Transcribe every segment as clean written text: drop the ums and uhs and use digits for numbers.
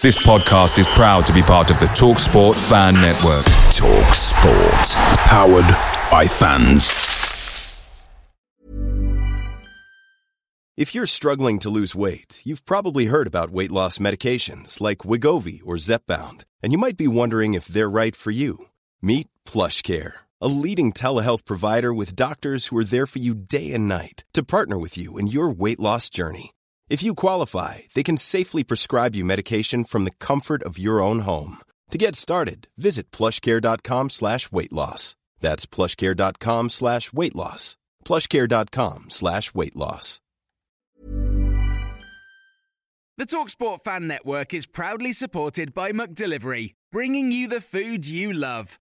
This podcast is proud to be part of the TalkSport Fan Network. TalkSport. Powered by fans. If you're struggling to lose weight, you've probably heard about weight loss medications like Wegovy or Zepbound, and you might be wondering if they're right for you. Meet Plush Care, a leading telehealth provider with doctors who are there for you day and night to partner with you in your weight loss journey. If you qualify, they can safely prescribe you medication from the comfort of your own home. To get started, visit plushcare.com/weightloss. That's plushcare.com/weightloss. Plushcare.com/weightloss. The TalkSport Fan Network is proudly supported by McDelivery, bringing you the food you love.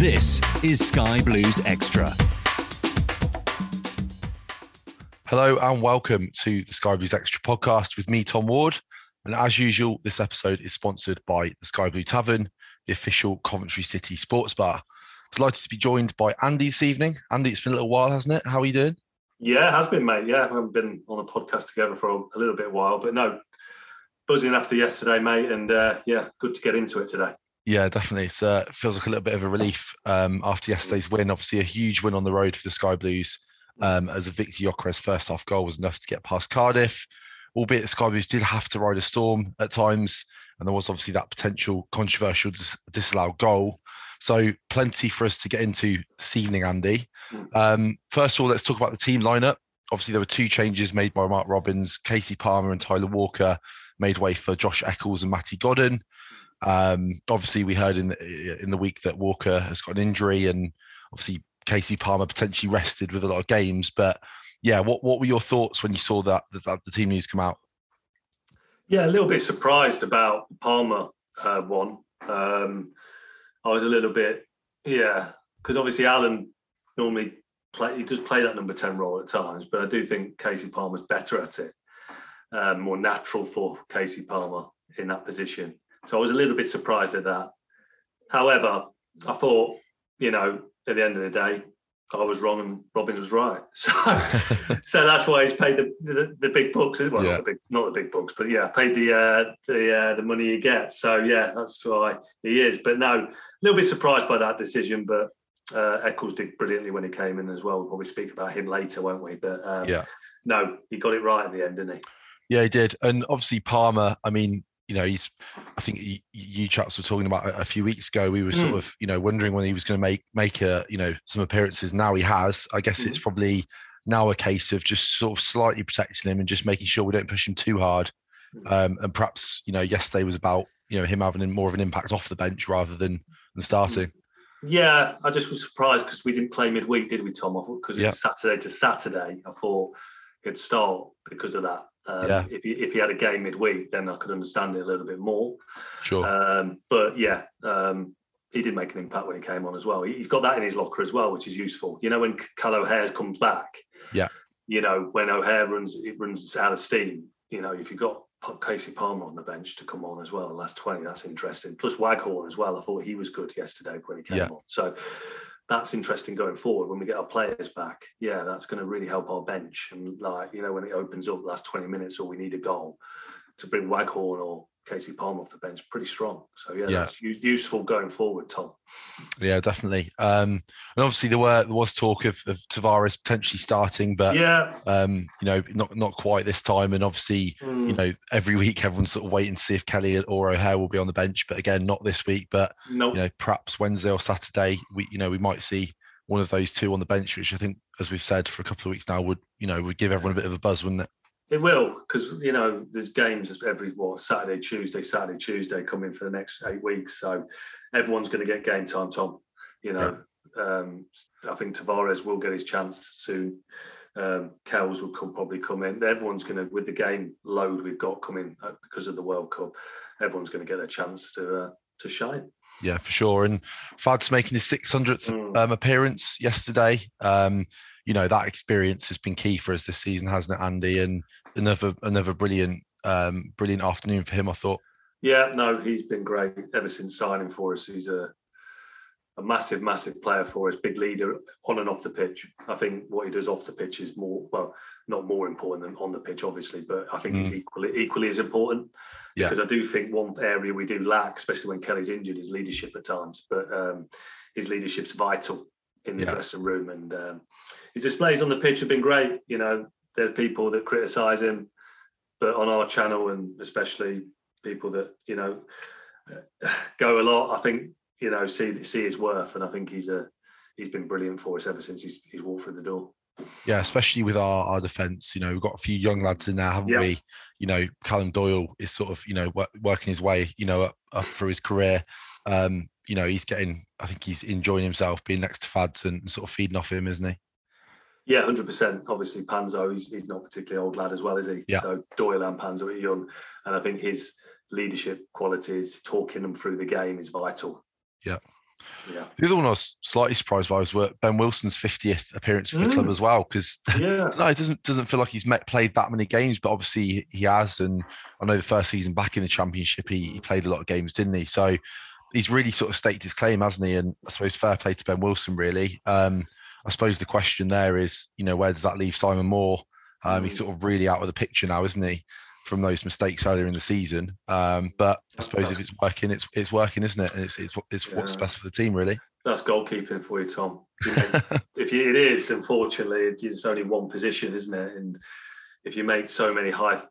This is Sky Blues Extra. Hello and welcome to the Sky Blues Extra podcast with me, Tom Ward. And as usual, this episode is sponsored by the Sky Blue Tavern, the official Coventry City sports bar. Delighted to be joined by Andy this evening. Andy, it's been a little while, hasn't it? How are you doing? Yeah, it has been, mate. Yeah, we haven't been on a podcast together for a little bit while, but no, buzzing after yesterday, mate. And good to get into it today. Yeah, definitely. It feels like a little bit of a relief after yesterday's win. Obviously, a huge win on the road for the Sky Blues as a Victor Torp's first half goal was enough to get past Cardiff, albeit the Sky Blues did have to ride a storm at times. And there was obviously that potential controversial disallowed goal. So plenty for us to get into this evening, Andy. First of all, let's talk about the team lineup. Obviously, there were two changes made by Mark Robins. Casey Palmer and Tyler Walker made way for Josh Eccles and Matty Godden. Obviously, we heard in the week that Walker has got an injury, and obviously Casey Palmer potentially rested with a lot of games. But yeah, what were your thoughts when you saw that the team news come out? Yeah, a little bit surprised about Palmer one. I was a little bit because obviously Alan normally he does play that number 10 role at times, but I do think Casey Palmer's better at it, more natural for Casey Palmer in that position. So I was a little bit surprised at that. However, I thought, at the end of the day, I was wrong and Robins was right. So so that's why he's paid the big bucks. Well, yeah. Not the big bucks, but yeah, paid the money you get. So yeah, that's why he is. But no, a little bit surprised by that decision. But Eccles did brilliantly when he came in as well. We'll probably speak about him later, won't we? But no, he got it right at the end, didn't he? Yeah, he did. And obviously Palmer, I think you chaps were talking about a few weeks ago. We were sort of, wondering when he was going to make some appearances. Now he has. I guess it's probably now a case of just sort of slightly protecting him and just making sure we don't push him too hard. And perhaps, yesterday was about, him having more of an impact off the bench rather than starting. Yeah, I just was surprised because we didn't play midweek, did we, Tom? Because it was Saturday to Saturday. I thought he'd start because of that. If he had a game midweek, then I could understand it a little bit more. Sure. He did make an impact when he came on as well. He's got that in his locker as well, which is useful. When Callum O'Hare comes back, when O'Hare runs out of steam, if you've got Casey Palmer on the bench to come on as well, last 20, that's interesting. Plus Waghorn as well. I thought he was good yesterday when he came on. So that's interesting going forward when we get our players back. Yeah, that's going to really help our bench. And when it opens up the last 20 minutes or we need a goal, to bring Waghorn or Casey Palmer off the bench pretty strong. So, yeah, that's useful going forward, Tom. Yeah, definitely. And obviously there was talk of Tavares potentially starting, but, you know, not quite this time. And obviously, you know, every week everyone's sort of waiting to see if Kelly or O'Hare will be on the bench. But again, not this week. But, you know, perhaps Wednesday or Saturday, we might see one of those two on the bench, which I think, as we've said for a couple of weeks now, would give everyone a bit of a buzz, wouldn't it? It will, because, you know, there's games every Saturday, Tuesday coming for the next 8 weeks. So everyone's going to get game time, Tom. You know, I think Tavares will get his chance soon. Kells will probably come in. Everyone's going to, with the game load we've got coming because of the World Cup, everyone's going to get a chance to shine. Yeah, for sure. And Fads making his 600th appearance yesterday. You know, that experience has been key for us this season, hasn't it, Andy? And another brilliant, brilliant afternoon for him, I thought. Yeah, no, he's been great ever since signing for us. He's a massive, massive player for us, big leader on and off the pitch. I think what he does off the pitch is not more important than on the pitch, obviously, but I think it's equally as important. Yeah. Because I do think one area we do lack, especially when Kelly's injured, is leadership at times. But his leadership's vital in the dressing room, and his displays on the pitch have been great. You know, there's people that criticise him, but on our channel, and especially people that, you know, go a lot, I think, you know, see his worth, and I think he's been brilliant for us ever since he's walked through the door. Yeah, especially with our defence, you know, we've got a few young lads in there, haven't we? You know, Callum Doyle is sort of, you know, working his way, you know, up through his career. You know, I think he's enjoying himself being next to Fads and sort of feeding off him, isn't he? Yeah, 100%. Obviously, Panzo, he's not a particularly old lad as well, is he? Yeah. So Doyle and Panzo are young. And I think his leadership qualities, talking them through the game, is vital. Yeah. Yeah. The other one I was slightly surprised by was Ben Wilson's 50th appearance for the club as well, because it doesn't feel like he's played that many games, but obviously he has. And I know the first season back in the Championship, he played a lot of games, didn't he? So he's really sort of staked his claim, hasn't he? And I suppose fair play to Ben Wilson, really. I suppose the question there is, you know, where does that leave Simon Moore? He's sort of really out of the picture now, isn't he, from those mistakes earlier in the season, but I suppose if it's working, it's working, isn't it? And it's what's best for the team, really. That's goalkeeping for you, Tom. You know, it is, unfortunately, it's only one position, isn't it? And if you make so many high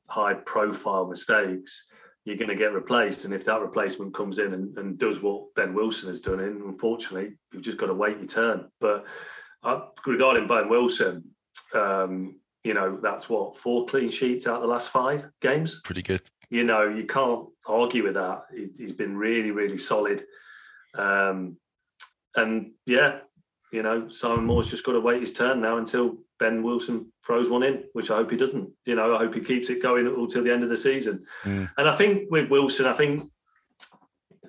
profile mistakes, you're going to get replaced. And if that replacement comes in and does what Ben Wilson has done, unfortunately, you've just got to wait your turn. But regarding Ben Wilson, you know, that's what, 4 clean sheets out of the last 5 games. Pretty good. You know, you can't argue with that. He's been really, really solid. And yeah, you know, Simon Moore's just got to wait his turn now until Ben Wilson throws one in, which I hope he doesn't. You know, I hope he keeps it going all till the end of the season. Mm. And I think with Wilson, I think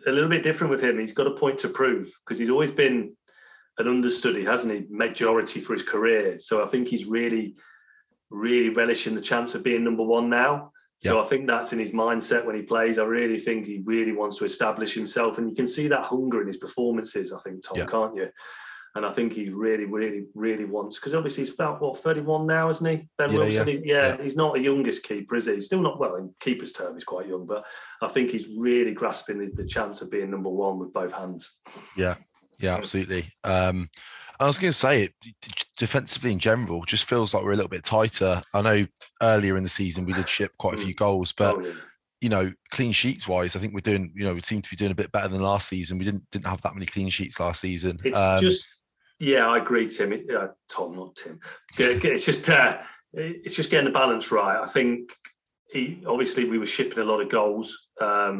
a little bit different with him. He's got a point to prove because he's always been an understudy, hasn't he? Majority for his career. So I think he's really relishing the chance of being number one now. Yep. So I think that's in his mindset when he plays. I really think he really wants to establish himself. And you can see that hunger in his performances, I think, Tom, can't you? And I think he really, really, really wants, because obviously he's about, 31 now, isn't he? Ben Wilson, he's not the youngest keeper, is he? He's still not, well, in keeper's term, he's quite young, but I think he's really grasping the chance of being number one with both hands. Yeah. Yeah, absolutely. I was going to say, it defensively in general just feels like we're a little bit tighter. I know earlier in the season we did ship quite a few goals, but you know, clean sheets wise, I think we're doing, you know, we seem to be doing a bit better than last season. We didn't have that many clean sheets last season. It's I agree, Tim. Tom, not Tim. It's just getting the balance right. I think obviously we were shipping a lot of goals. I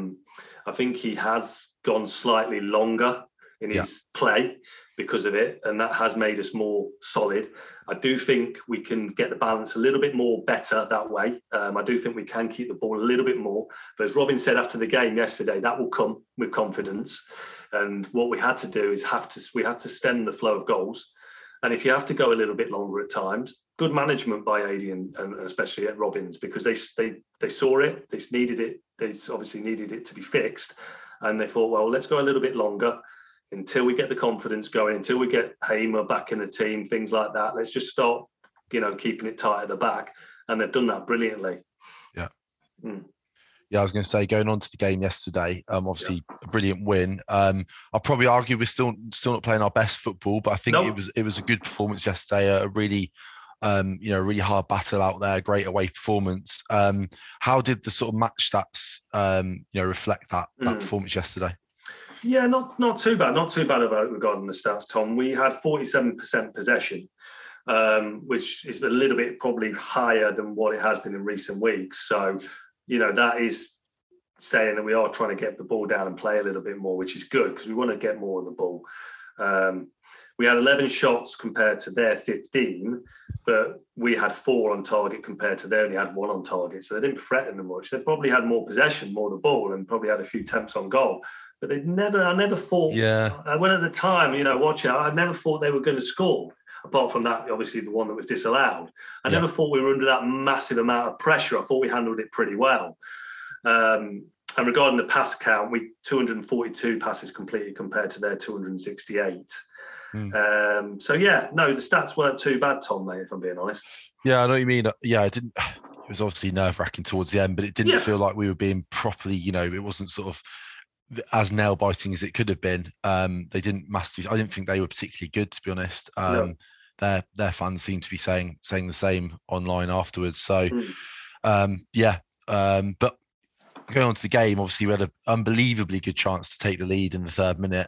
think he has gone slightly longer in his play because of it, and that has made us more solid. I do think we can get the balance a little bit more better that way. I do think we can keep the ball a little bit more, but as Robin said after the game yesterday, that will come with confidence. And what we had to do is we had to stem the flow of goals, and if you have to go a little bit longer at times, good management by Adi and especially at Robins, because they saw it, they needed it, they obviously needed it to be fixed, and they thought, well, let's go a little bit longer until we get the confidence going, until we get Hamer back in the team, things like that. Let's just start, you know, keeping it tight at the back. And they've done that brilliantly. Yeah. Mm. Yeah, I was going to say, going on to the game yesterday, obviously a brilliant win. I'll probably argue we're still not playing our best football, but I think it was a good performance yesterday. A really, really hard battle out there. Great away performance. How did the sort of match stats, reflect that performance yesterday? Yeah, not too bad about regarding the stats, Tom. We had 47% possession, which is a little bit probably higher than what it has been in recent weeks. So, that is saying that we are trying to get the ball down and play a little bit more, which is good because we want to get more of the ball. We had 11 shots compared to their 15, but we had 4 on target compared to they only had 1 on target. So they didn't threaten them much. They probably had more possession, more of the ball, and probably had a few attempts on goal. But I never thought. Yeah. When at the time, watch it, I never thought they were going to score. Apart from that, obviously the one that was disallowed. I never thought we were under that massive amount of pressure. I thought we handled it pretty well. And regarding the pass count, we 242 passes completed compared to their 268. The stats weren't too bad, Tom, mate, if I'm being honest. Yeah, I know what you mean. Yeah, it was obviously nerve-wracking towards the end, but it didn't feel like we were being properly, it wasn't sort of as nail-biting as it could have been. They didn't massively. I didn't think they were particularly good, to be honest. No. Their fans seem to be saying the same online afterwards. So, but going on to the game, obviously we had an unbelievably good chance to take the lead in the third minute.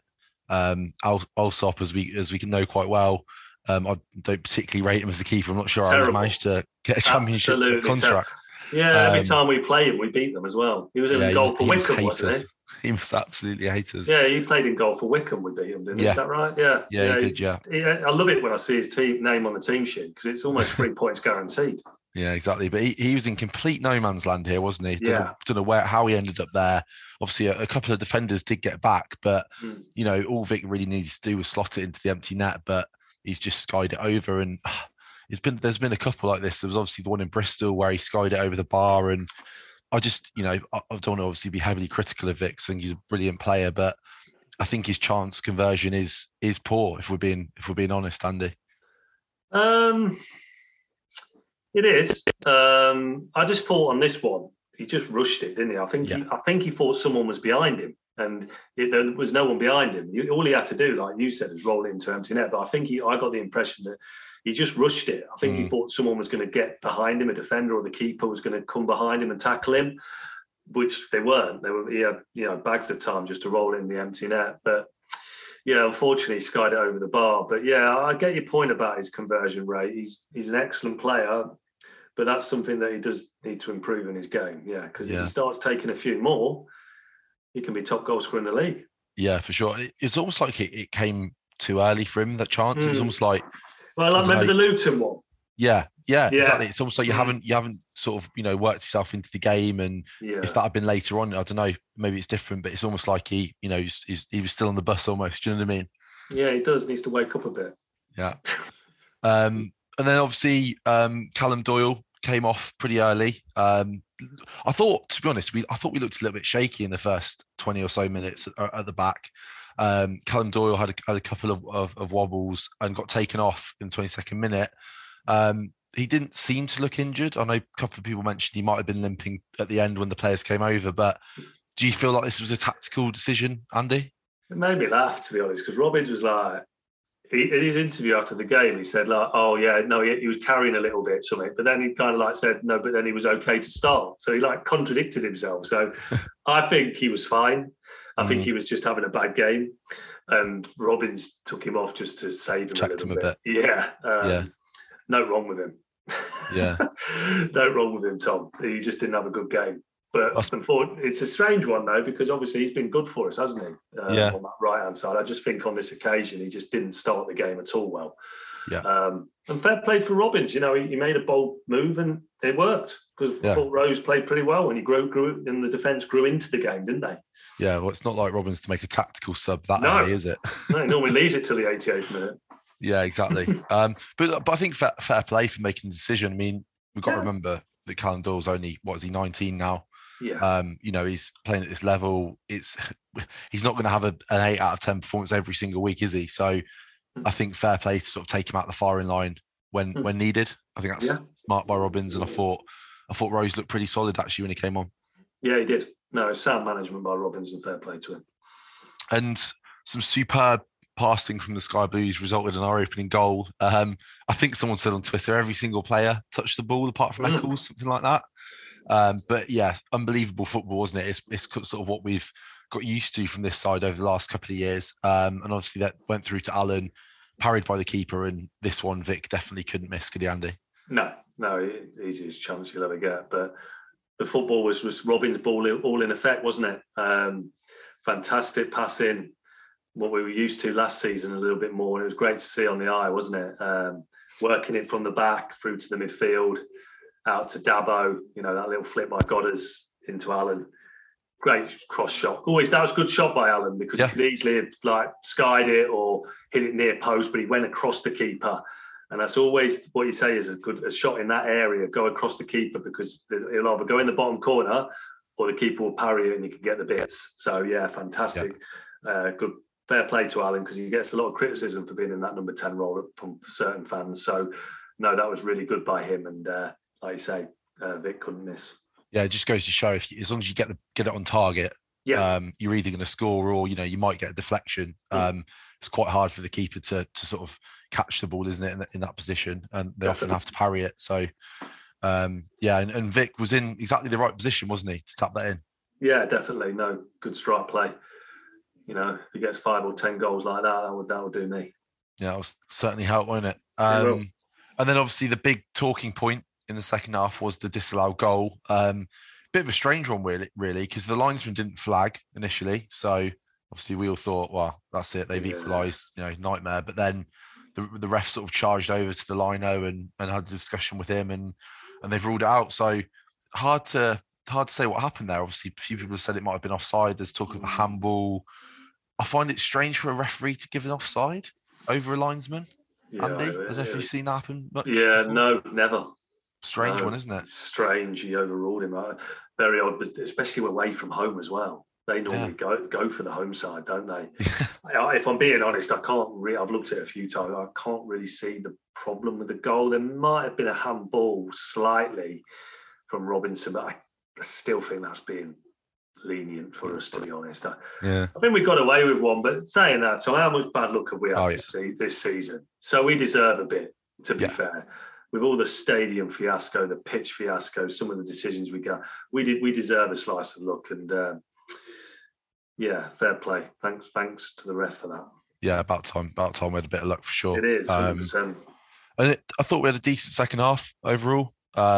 Alsop, as we can know quite well, I don't particularly rate him as a keeper. I'm not sure I managed to get a championship contract. Yeah, every time we play him, we beat them as well. He was in goal for Wickham, wasn't he? He must absolutely hate us. Yeah, he played in goal for Wickham, we beat him, didn't he? Yeah. Is that right? Yeah. Yeah, he did, yeah. I love it when I see his name on the team sheet because it's almost 3 points guaranteed. Yeah, exactly. But he was in complete no man's land here, wasn't he? Yeah. Don't know how he ended up there. Obviously, a couple of defenders did get back, but, all Vic really needs to do was slot it into the empty net, but he's just skied it over and... There's been a couple like this. There was obviously the one in Bristol where he skied it over the bar, and I just, I don't want to obviously be heavily critical of Vic. I think he's a brilliant player, but I think his chance conversion is poor. If we're being honest, Andy. It is. I just thought on this one, he just rushed it, didn't he? I think he thought someone was behind him, and there was no one behind him. All he had to do, like you said, was roll it into empty net. But I think I got the impression that he just rushed it. I think he thought someone was going to get behind him, a defender or the keeper was going to come behind him and tackle him, which they weren't. He had, bags of time just to roll in the empty net. But, unfortunately, he skied it over the bar. But, I get your point about his conversion rate. He's an excellent player, but that's something that he does need to improve in his game. Yeah, because if he starts taking a few more, he can be top goal scorer in the league. Yeah, for sure. It's almost like it came too early for him, that chance. It was almost like... Well, I remember the Luton one. Yeah, exactly. It's almost like you haven't sort of worked yourself into the game, and if that had been later on, I don't know, maybe it's different. But it's almost like he, he was still on the bus almost. Do you know what I mean? Yeah, he does. He needs to wake up a bit. Yeah. And then obviously Callum Doyle came off pretty early. I thought, to be honest, I thought we looked a little bit shaky in the first 20 or so minutes at the back. Callum Doyle had a couple of wobbles and got taken off in the 22nd minute. He didn't seem to look injured. I know a couple of people mentioned he might have been limping at the end when the players came over, but do you feel like this was a tactical decision, Andy? It made me laugh, to be honest, because Robins was like, in his interview after the game, he said, like, oh, yeah, no, he was carrying a little bit, something. But then he kind of like said, no, but then he was okay to start. So he like contradicted himself. So I think he was fine. I think he was just having a bad game, and Robins took him off just to save him a little bit. Yeah, no wrong with him. Yeah, no wrong with him, Tom. He just didn't have a good game. But it's a strange one though, because obviously he's been good for us, hasn't he? On that right hand side, I just think on this occasion he just didn't start the game at all well. Yeah, and fair play for Robins. He made a bold move and it worked because I thought Rose played pretty well and he grew and the defence grew into the game, didn't they? Yeah, well, it's not like Robins to make a tactical sub early, is it? No, he normally leaves it till the 88th minute. Yeah, exactly. But I think fair play for making the decision. I mean, we've got to remember that Callum Doyle's only, 19 now? Yeah. He's playing at this level. He's not going to have an 8 out of 10 performance every single week, is he? So I think fair play to sort of take him out the firing line when needed. I think that's smart by Robins, and I thought Rose looked pretty solid actually when he came on. Yeah, he did. No, sound management by Robins and fair play to him. And some superb passing from the Sky Blues resulted in our opening goal. I think someone said on Twitter, every single player touched the ball apart from Eccles, something like that. But yeah, unbelievable football, wasn't it? It's sort of what we've got used to from this side over the last couple of years. And obviously that went through to Alan, parried by the keeper, and this one Vic definitely couldn't miss, could he, Andy? No, easiest chance you'll ever get. But the football was Robin's ball all in effect, wasn't it? Fantastic passing, what we were used to last season a little bit more. And it was great to see on the eye, wasn't it? Working it from the back through to the midfield, out to Dabo, you know, that little flip by Goddard into Alan. Great cross shot. Always, that was a good shot by Alan, because he could easily have skied it or hit it near post, but he went across the keeper. And that's always what you say is a shot in that area. Go across the keeper, because it'll either go in the bottom corner or the keeper will parry it and you can get the bits. So yeah, fantastic. Yep. Good, fair play to Alan, because he gets a lot of criticism for being in that number 10 role from certain fans. So no, that was really good by him. And like you say, Vic couldn't miss. Yeah, it just goes to show, as long as you get it on target, you're either going to score or, you know, you might get a deflection. It's quite hard for the keeper to sort of catch the ball, isn't it, in that position? And they often have to parry it. So, and Vic was in exactly the right position, wasn't he, to tap that in? Yeah, definitely. No, good strike play. You know, if he gets 5 or 10 goals like that, that would do me. Yeah, it'll certainly help, won't it? And then obviously the big talking point in the second half was the disallowed goal. Bit of a strange one, really, because the linesman didn't flag initially. So obviously we all thought, well, that's it. They've equalised, you know, nightmare. But then the ref sort of charged over to the lino and had a discussion with him and they've ruled it out. So hard to say what happened there. Obviously, a few people have said it might have been offside. There's talk of a handball. I find it strange for a referee to give an offside over a linesman. Yeah, Andy, I don't know if you've seen that happen much. Yeah, before. No, never. Strange one, isn't it? Strange. He overruled him. Very odd, especially away from home as well. They normally go for the home side, don't they? If I'm being honest, I've looked at it a few times. I can't really see the problem with the goal. There might have been a handball slightly from Robinson, but I still think that's being lenient for us, to be honest. I think we got away with one, but saying that, so how much bad luck have we had this season? So we deserve a bit, to be fair. With all the stadium fiasco, the pitch fiasco, some of the decisions we got, we deserve a slice of luck. And fair play. Thanks to the ref for that. Yeah, about time we had a bit of luck for sure. It is, 100%. I thought we had a decent second half overall. You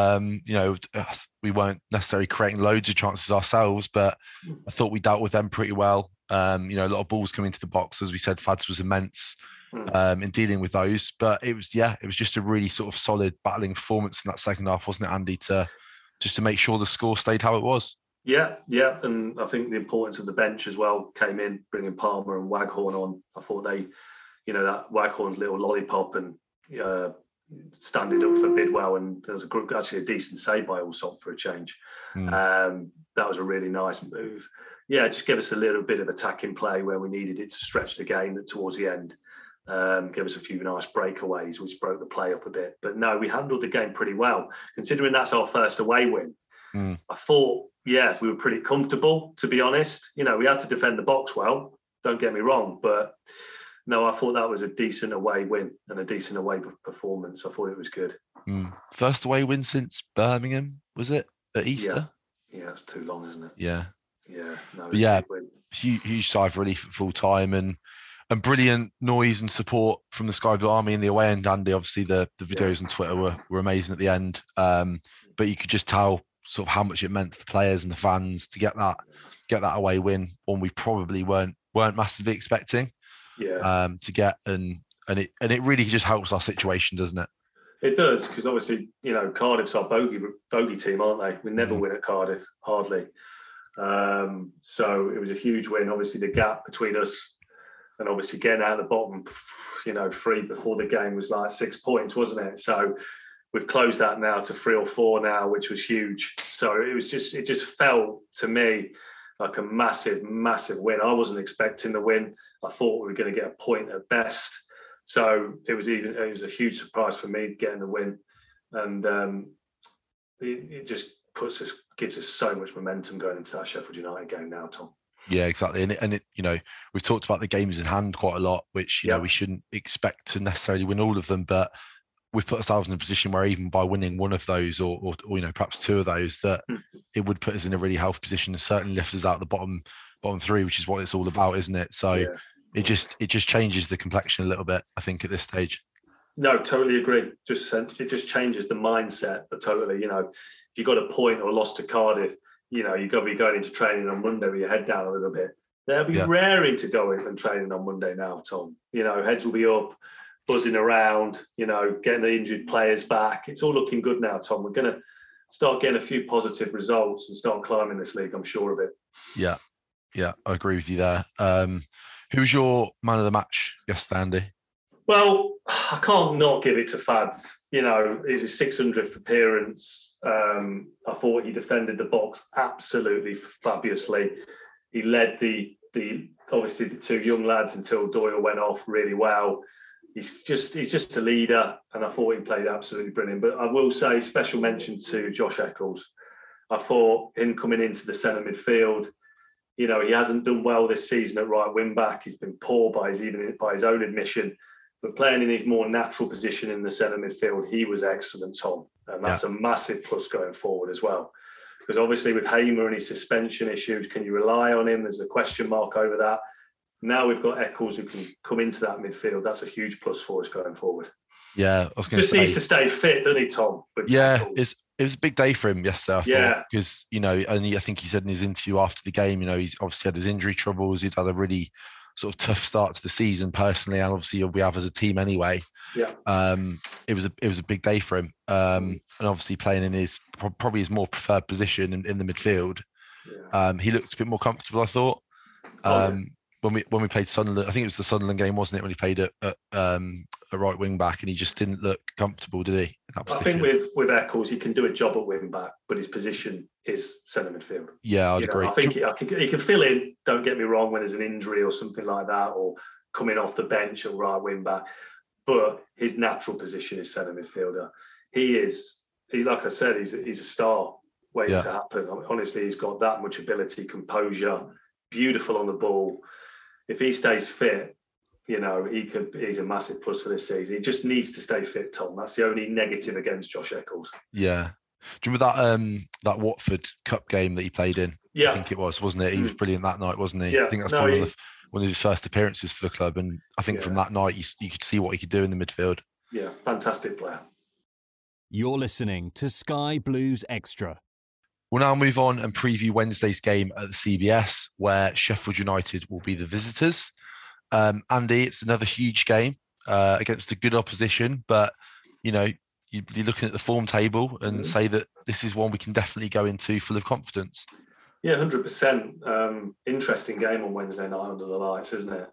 know, we weren't necessarily creating loads of chances ourselves, but I thought we dealt with them pretty well. You know, a lot of balls coming into the box, as we said. Fads was immense in dealing with those, but it was just a really sort of solid battling performance in that second half, wasn't it, Andy, to make sure the score stayed how it was. Yeah, and I think the importance of the bench as well came in, bringing Palmer and Waghorn on. I thought they, you know, that Waghorn's little lollipop and standing up for Bidwell, and there was actually a decent save by Allsop for a change. That was a really nice move. Yeah, just gave us a little bit of attacking play where we needed it to stretch the game towards the end. Gave us a few nice breakaways, which broke the play up a bit. But no, we handled the game pretty well, considering that's our first away win. I thought, we were pretty comfortable, to be honest. You know, we had to defend the box well, don't get me wrong, but no, I thought that was a decent away win and a decent away performance. I thought it was good. First away win since Birmingham, was it? At Easter? Yeah, that's too long, isn't it? Yeah. No, huge sigh of relief at full time, and brilliant noise and support from the Sky Blue Army in the away end, Andy. Obviously, the videos on Twitter were amazing at the end, but you could just tell sort of how much it meant to the players and the fans to get that away win, one we probably weren't massively expecting. To get and it really just helps our situation, doesn't it? It does, because obviously, you know, Cardiff's our bogey team, aren't they? We never win at Cardiff, hardly. So it was a huge win. Obviously, the gap between us and obviously getting out of the bottom, you know, three before the game was like 6 points, wasn't it? So we've closed that now to 3 or 4 now, which was huge. So it was just felt to me like a massive, massive win. I wasn't expecting the win. I thought we were going to get a point at best. So it was a huge surprise for me getting the win. And it just gives us so much momentum going into that Sheffield United game now, Tom. Yeah, exactly. And it, you know, we've talked about the games in hand quite a lot, which, you know, we shouldn't expect to necessarily win all of them, but we've put ourselves in a position where even by winning one of those or you know, perhaps two of those, that it would put us in a really healthy position and certainly lift us out the bottom three, which is what it's all about, isn't it? So it just changes the complexion a little bit, I think, at this stage. No, totally agree. It just changes the mindset, but totally, you know, if you got a point or lost to Cardiff, you know, you've got to be going into training on Monday with your head down a little bit. They'll be raring to go in and training on Monday now, Tom. You know, heads will be up, buzzing around, you know, getting the injured players back. It's all looking good now, Tom. We're going to start getting a few positive results and start climbing this league, I'm sure of it. Yeah, yeah, I agree with you there. Who's your man of the match yesterday, Andy? Well, I can't not give it to Fads. You know, it was his 600th appearance. I thought he defended the box absolutely fabulously. He led the obviously the two young lads until Doyle went off really well. He's just a leader, and I thought he played absolutely brilliant. But I will say special mention to Josh Eccles. I thought him coming into the centre midfield, you know, he hasn't done well this season at right wing back. He's been poor by his own admission, but playing in his more natural position in the centre midfield, he was excellent, Tom. And that's a massive plus going forward as well. Because obviously with Hamer and his suspension issues, can you rely on him? There's a question mark over that. Now we've got Eccles who can come into that midfield. That's a huge plus for us going forward. Yeah, I was going to say. Just needs to stay fit, doesn't he, Tom? Yeah, it was a big day for him yesterday, I thought. Yeah. Because, you know, and I think he said in his interview after the game, you know, he's obviously had his injury troubles. He'd had a really sort of tough start to the season personally, and obviously we have as a team anyway. Yeah. It was a big day for him. And obviously playing in his probably his more preferred position in the midfield. Yeah. He looked a bit more comfortable, I thought. When we played Sunderland, I think it was the Sunderland game, wasn't it? When he played at right wing back, and he just didn't look comfortable, did he? In that position. I think with Eccles, he can do a job at wing back, but his position is centre midfield. Yeah, I'd agree. I think he can fill in. Don't get me wrong, when there's an injury or something like that, or coming off the bench at right wing back, but his natural position is centre midfielder. He like I said, he's a star waiting to happen. I mean, honestly, he's got that much ability, composure, beautiful on the ball. If he stays fit, you know, he's a massive plus for this season. He just needs to stay fit, Tom. That's the only negative against Josh Eccles. Yeah. Do you remember that Watford Cup game that he played in? Yeah. I think it was, wasn't it? He was brilliant that night, wasn't he? Yeah. I think that's probably one of his first appearances for the club. And I think from that night, you could see what he could do in the midfield. Yeah, fantastic player. You're listening to Sky Blues Extra. We'll now move on and preview Wednesday's game at the CBS, where Sheffield United will be the visitors. Andy, it's another huge game against a good opposition, but you know, you'd be looking at the form table and say that this is one we can definitely go into full of confidence. Yeah, 100%. Interesting game on Wednesday night under the lights, isn't it?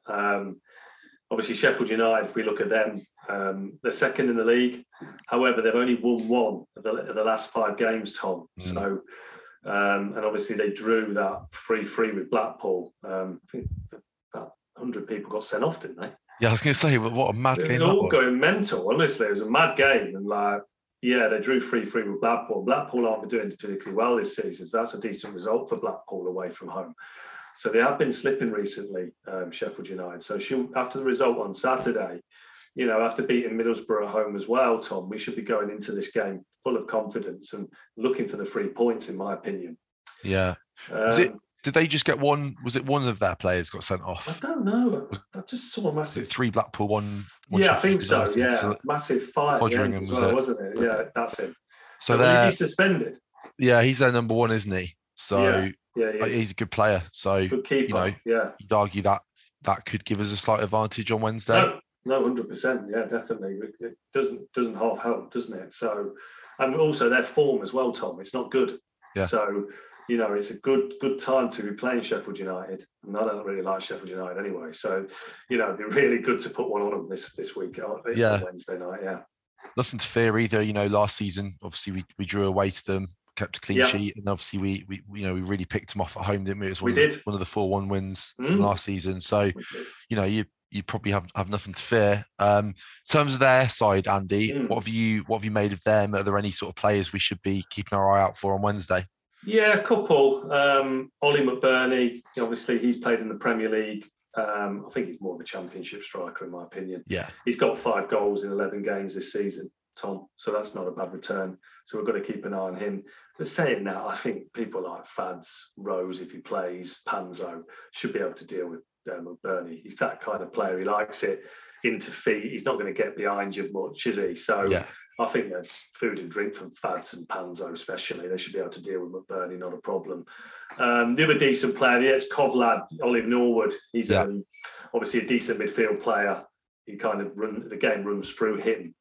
Obviously, Sheffield United, if we look at them, they're second in the league. However, they've only won one of the last five games, Tom. So, and obviously they drew that 3-3 with Blackpool. I think about 100 people got sent off, didn't they? Yeah, I was going to say, what a mad game that was. It was all going mental, honestly. It was a mad game. And like, yeah, they drew 3-3 with Blackpool. Blackpool aren't doing particularly well this season, so that's a decent result for Blackpool away from home. So they have been slipping recently, Sheffield United. So after the result on Saturday, you know, after beating Middlesbrough at home as well, Tom, we should be going into this game full of confidence and looking for the 3 points, in my opinion. Yeah. Did they just get one? Was it one of their players got sent off? I don't know. I just saw a massive... Three Blackpool, one yeah, Sheffield, I think so, United. Yeah. So massive fire at the end as well, wasn't it? Yeah, that's him. So he's suspended. Yeah, he's their number one, isn't he? So... Yeah. Yeah, he's a good player, so good keeper, you know, you'd argue that could give us a slight advantage on Wednesday. No, 100%, yeah, definitely. It doesn't half help, doesn't it? So, and also their form as well, Tom. It's not good. Yeah. So, you know, it's a good time to be playing Sheffield United, and I don't really like Sheffield United anyway. So, you know, it'd be really good to put one on them this week. On Wednesday night. Yeah. Nothing to fear either. You know, last season, obviously, we drew away to them. Kept a clean sheet, and obviously we you know, we really picked them off at home, didn't we? It was one of the 4-1 wins from last season. So, you know, you probably have nothing to fear. In terms of their side, Andy, what have you made of them? Are there any sort of players we should be keeping our eye out for on Wednesday? Yeah, a couple. Oli McBurnie, obviously he's played in the Premier League. I think he's more of a championship striker, in my opinion. Yeah, he's got 5 goals in 11 games this season, Tom. So that's not a bad return. So we've got to keep an eye on him. But saying that, I think people like Fads, Rose, if he plays, Panzo, should be able to deal with McBurnie. He's that kind of player. He likes it into feet. He's not going to get behind you much, is he? So yeah. I think that food and drink from Fads and Panzo especially, they should be able to deal with McBurnie, not a problem. The other decent player, the ex-Cov lad, Oliver Norwood, he's obviously a decent midfield player. He kind of the game runs through him.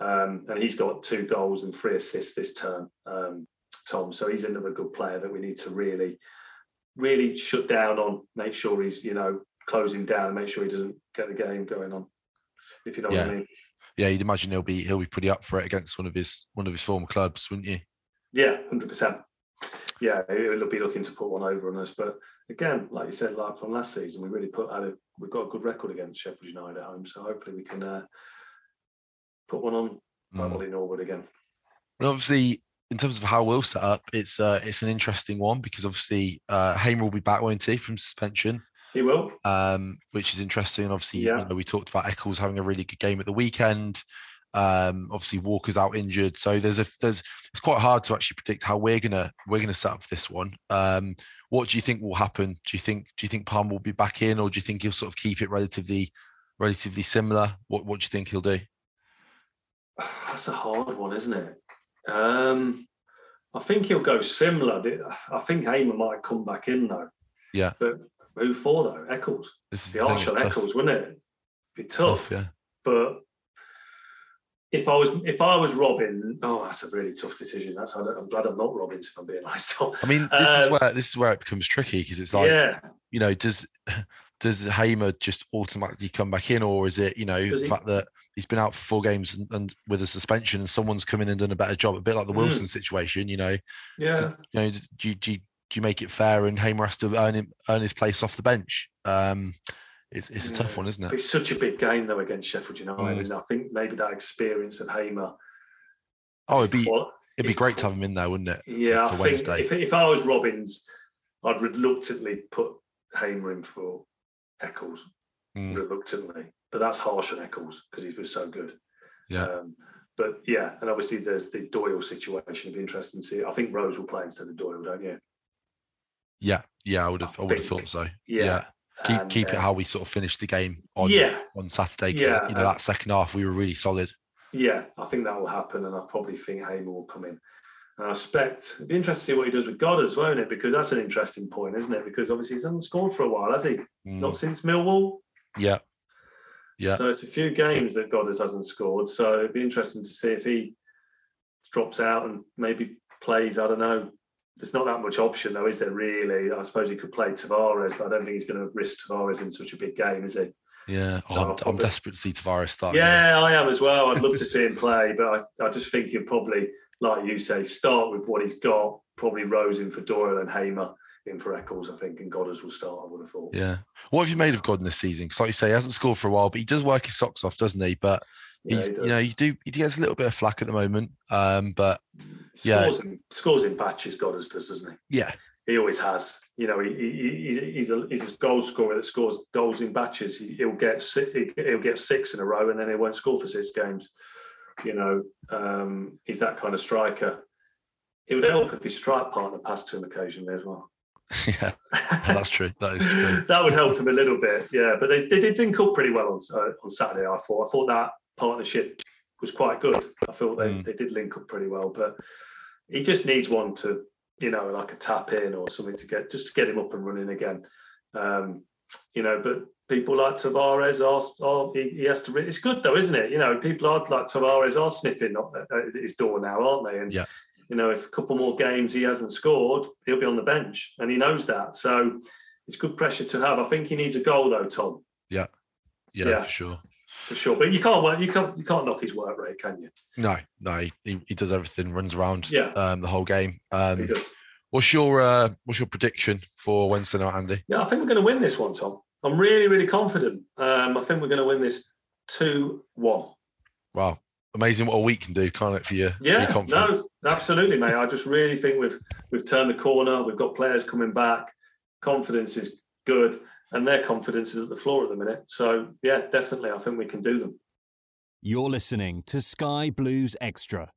And he's got 2 goals and 3 assists this term, Tom. So he's another good player that we need to really shut down on, make sure he's, close him down, make sure he doesn't get the game going on, if you know what I mean. Yeah, you'd imagine he'll be pretty up for it against one of his former clubs, wouldn't you? Yeah, 100%. Yeah, he'll be looking to put one over on us. But again, like you said, like from last season, we really we've got a good record against Sheffield United at home, so hopefully we can put one on Oli Norwood again. And obviously, in terms of how we'll set up, it's an interesting one because obviously Hamer will be back, won't he, from suspension? He will. Which is interesting. And obviously, we talked about Eccles having a really good game at the weekend. Obviously, Walker's out injured, so it's quite hard to actually predict how we're gonna set up this one. What do you think will happen? Do you think Palmer will be back in, or do you think he'll sort of keep it relatively similar? What do you think he'll do? That's a hard one, isn't it? I think he'll go similar. I think Hamer might come back in though. Yeah. But who for though? Eccles. This is the Archel Eccles, wouldn't it? Be tough. Yeah. But if I was Robin, that's a really tough decision. I'm glad I'm not Robin, if I'm being honest. I mean, this is where it becomes tricky because it's like, does Hamer just automatically come back in, or is it the fact that he's been out for 4 games and with a suspension, and someone's come in and done a better job, a bit like the Wilson situation, do you make it fair and Hamer has to earn his place off the bench? It's a tough one, isn't it? It's such a big game though against Sheffield United, and I think maybe that experience of Hamer. Oh, it'd be great to have him in there, wouldn't it? Yeah, for Wednesday. If I was Robins, I'd reluctantly put Hamer in for Eccles, reluctantly, but that's harsh on Eccles because he was so good. Yeah. But yeah, and obviously there's the Doyle situation. It'd be interesting to see. I think Rose will play instead of Doyle, don't you? Yeah, I would have thought so. Yeah. Keep it how we sort of finished the game on Saturday. Yeah, that second half we were really solid. Yeah, I think that will happen, and I probably think Hamer will come in. And I expect it'd be interesting to see what he does with Goddard, won't it? Because that's an interesting point, isn't it? Because obviously he's hasn't scored for a while, has he? Not since Millwall. Yeah. So it's a few games that Goddard hasn't scored. So it'd be interesting to see if he drops out and maybe plays. I don't know. There's not that much option though, is there really? I suppose he could play Tavares, but I don't think he's going to risk Tavares in such a big game, is he? Yeah, I'm desperate to see Tavares start. Yeah, I am as well. I'd love to see him play, but I just think he'll probably, like you say, start with what he's got, probably Rose in for Doyle and Hamer in for Eccles, I think, and Goddard will start, I would have thought. Yeah. What have you made of Godden this season? Because like you say, he hasn't scored for a while, but he does work his socks off, doesn't he? But he gets a little bit of flack at the moment. But scores in batches, Goddard does, doesn't he? Yeah. He always has. He's a goal scorer that scores goals in batches. He'll get 6 in a row and then he won't score for 6 games. He's that kind of striker. It would help if his strike partner passed to him occasionally as well. Yeah, that's true. That is true. That would help him a little bit, yeah. But they did link up pretty well on Saturday, I thought. I thought that partnership was quite good. I thought they did link up pretty well. But he just needs one to, like a tap in or something to get him up and running again. But people like Tavares he has to. It's good though, isn't it? People like Tavares are sniffing at his door now, aren't they? And if a couple more games he hasn't scored, he'll be on the bench, and he knows that. So it's good pressure to have. I think he needs a goal though, Tom. Yeah, for sure. But you can't knock his work rate, can you? No, he does everything, runs around the whole game. He does. What's your prediction for Wednesday night, Andy? Yeah, I think we're going to win this one, Tom. I'm really, really confident. I think we're going to win this 2-1. Wow. Amazing what a week can do, can't it, for you? Yeah, for your no, absolutely, mate. I just really think we've turned the corner. We've got players coming back. Confidence is good. And their confidence is at the floor at the minute. So, yeah, definitely, I think we can do them. You're listening to Sky Blues Extra.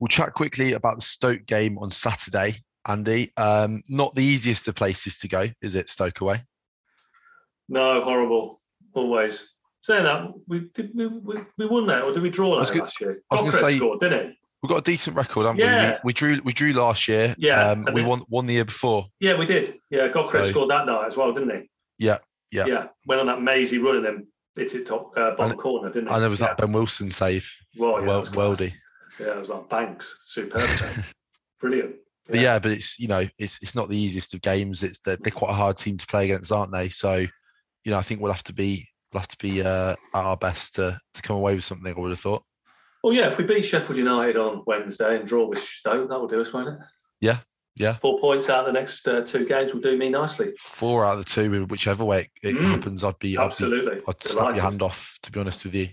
We'll chat quickly about the Stoke game on Saturday, Andy. Not the easiest of places to go, is it, Stoke away? No, horrible. Always. Saying that, we won that, or did we draw that last year? I was going to say, didn't it? We've got a decent record, haven't we? We drew last year. Yeah. We won the year before. Yeah, we did. Yeah, Goddard scored that night as well, didn't he? Yeah. Yeah, went on that mazy run and then hit it top bottom corner, didn't it? And there was that Ben Wilson save. Well, yeah, worldy. Yeah, it was like Banks, superb save, brilliant. Yeah. But yeah, but it's, you know, it's not the easiest of games. It's they're quite a hard team to play against, aren't they? So, you know, I think we'll have to be at our best to come away with something. I would have thought. Well, yeah, if we beat Sheffield United on Wednesday and draw with Stoke, that will do us, won't it? Yeah. Yeah, 4 points out of the next two games will do me nicely. 4 out of the 2, whichever way it happens, I'd slap your hand off. To be honest with you,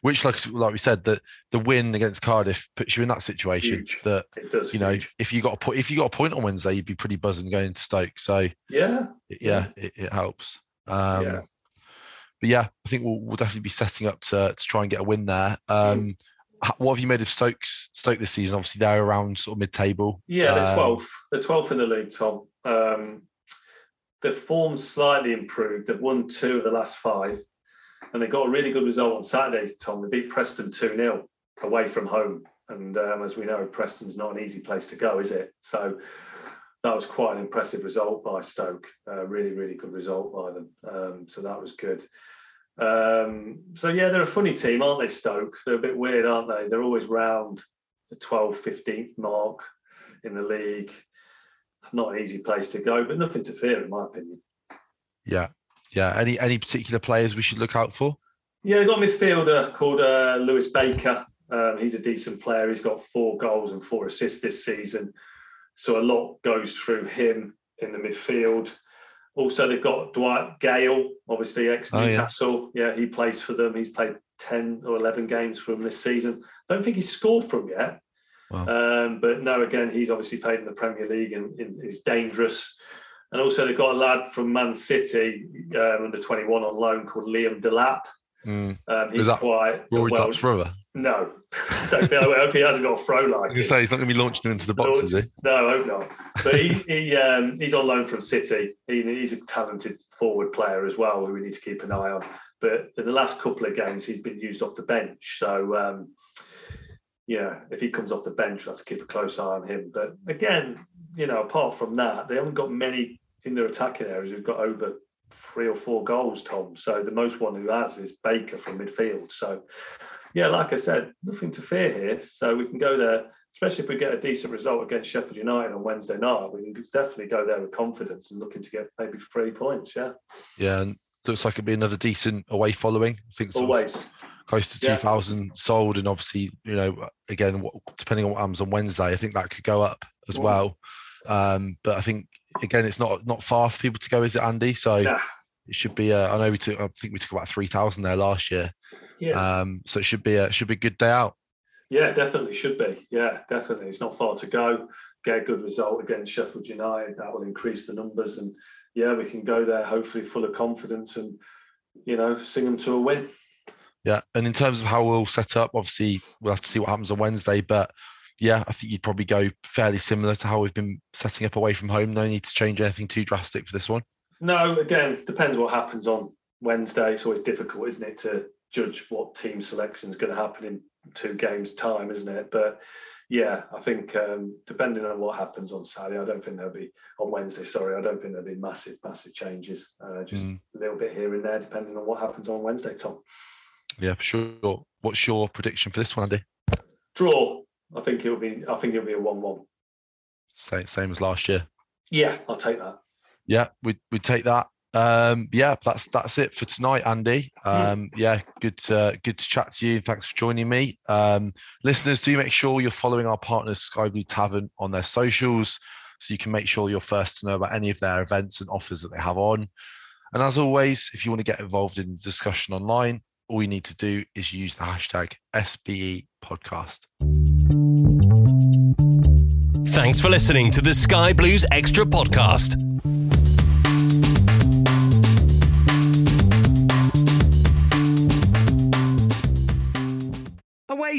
which, like we said, that the win against Cardiff puts you in that situation. Huge. That it does. You know, if you got a point on Wednesday, you'd be pretty buzzing going to Stoke. So it helps. But yeah, I think we'll definitely be setting up to try and get a win there. What have you made of Stoke this season? Obviously, they're around sort of mid-table. Yeah, they're 12th. They're 12th in the league, Tom. Their form's slightly improved. They've won 2 of the last 5. And they got a really good result on Saturday, Tom. They beat Preston 2-0 away from home. And as we know, Preston's not an easy place to go, is it? So that was quite an impressive result by Stoke. Really, really good result by them. So that was good. They're a funny team, aren't they, Stoke? They're a bit weird, aren't they? They're always round the 12th, 15th mark in the league. Not an easy place to go, but nothing to fear, in my opinion. Yeah, yeah. Any particular players we should look out for? Yeah, they've got a midfielder called Lewis Baker. He's a decent player. He's got 4 goals and 4 assists this season. So a lot goes through him in the midfield. Also, they've got Dwight Gale, obviously ex-Newcastle. Yeah, he plays for them. He's played 10 or 11 games for them this season. I don't think he's scored for them yet. Wow. But no, again, he's obviously played in the Premier League and is dangerous. And also, they've got a lad from Man City, under 21 on loan, called Liam Delap. He's quite Rory Delap's brother? No. I hope he hasn't got a throw like it. He's not going to be launching him into the box, is he? No, I hope not. But he's on loan from City. He's a talented forward player as well who we need to keep an eye on. But in the last couple of games, he's been used off the bench. So, if he comes off the bench, we'll have to keep a close eye on him. But again, you know, apart from that, they haven't got many in their attacking areas who've got over 3 or 4 goals, Tom. So the most one who has is Baker from midfield. So, yeah, like I said, nothing to fear here. So we can go there, especially if we get a decent result against Sheffield United on Wednesday night. We can definitely go there with confidence and looking to get maybe 3 points, yeah. Yeah, and looks like it'd be another decent away following. I think always close to 2,000 sold, and obviously, you know, again, depending on what happens on Wednesday, I think that could go up as well. But I think, again, it's not far for people to go, is it, Andy? So it should be. I think we took about 3,000 there last year. Yeah. So it should be a good day out. Yeah, definitely should be. Yeah, definitely. It's not far to go. Get a good result against Sheffield United. That will increase the numbers, and yeah, we can go there hopefully full of confidence and, you know, sing them to a win. Yeah, and in terms of how we'll set up, obviously we'll have to see what happens on Wednesday, but. Yeah, I think you'd probably go fairly similar to how we've been setting up away from home. No need to change anything too drastic for this one. No, again, depends what happens on Wednesday. It's always difficult, isn't it, to judge what team selection is going to happen in 2 games' time, isn't it? But, yeah, I think depending on what happens on Saturday, I don't think there'll be massive, massive changes. A little bit here and there, depending on what happens on Wednesday, Tom. Yeah, for sure. What's your prediction for this one, Andy? Draw. I think it'll be a 1-1. Same as last year. Yeah, I'll take that. Yeah, we take that. That's it for tonight, Andy. Good to chat to you. Thanks for joining me. Listeners, do make sure you're following our partners, Sky Blue Tavern, on their socials, so you can make sure you're first to know about any of their events and offers that they have on. And as always, if you want to get involved in the discussion online, all you need to do is use the hashtag SBE podcast. Thanks for listening to the Sky Blues Extra podcast. Away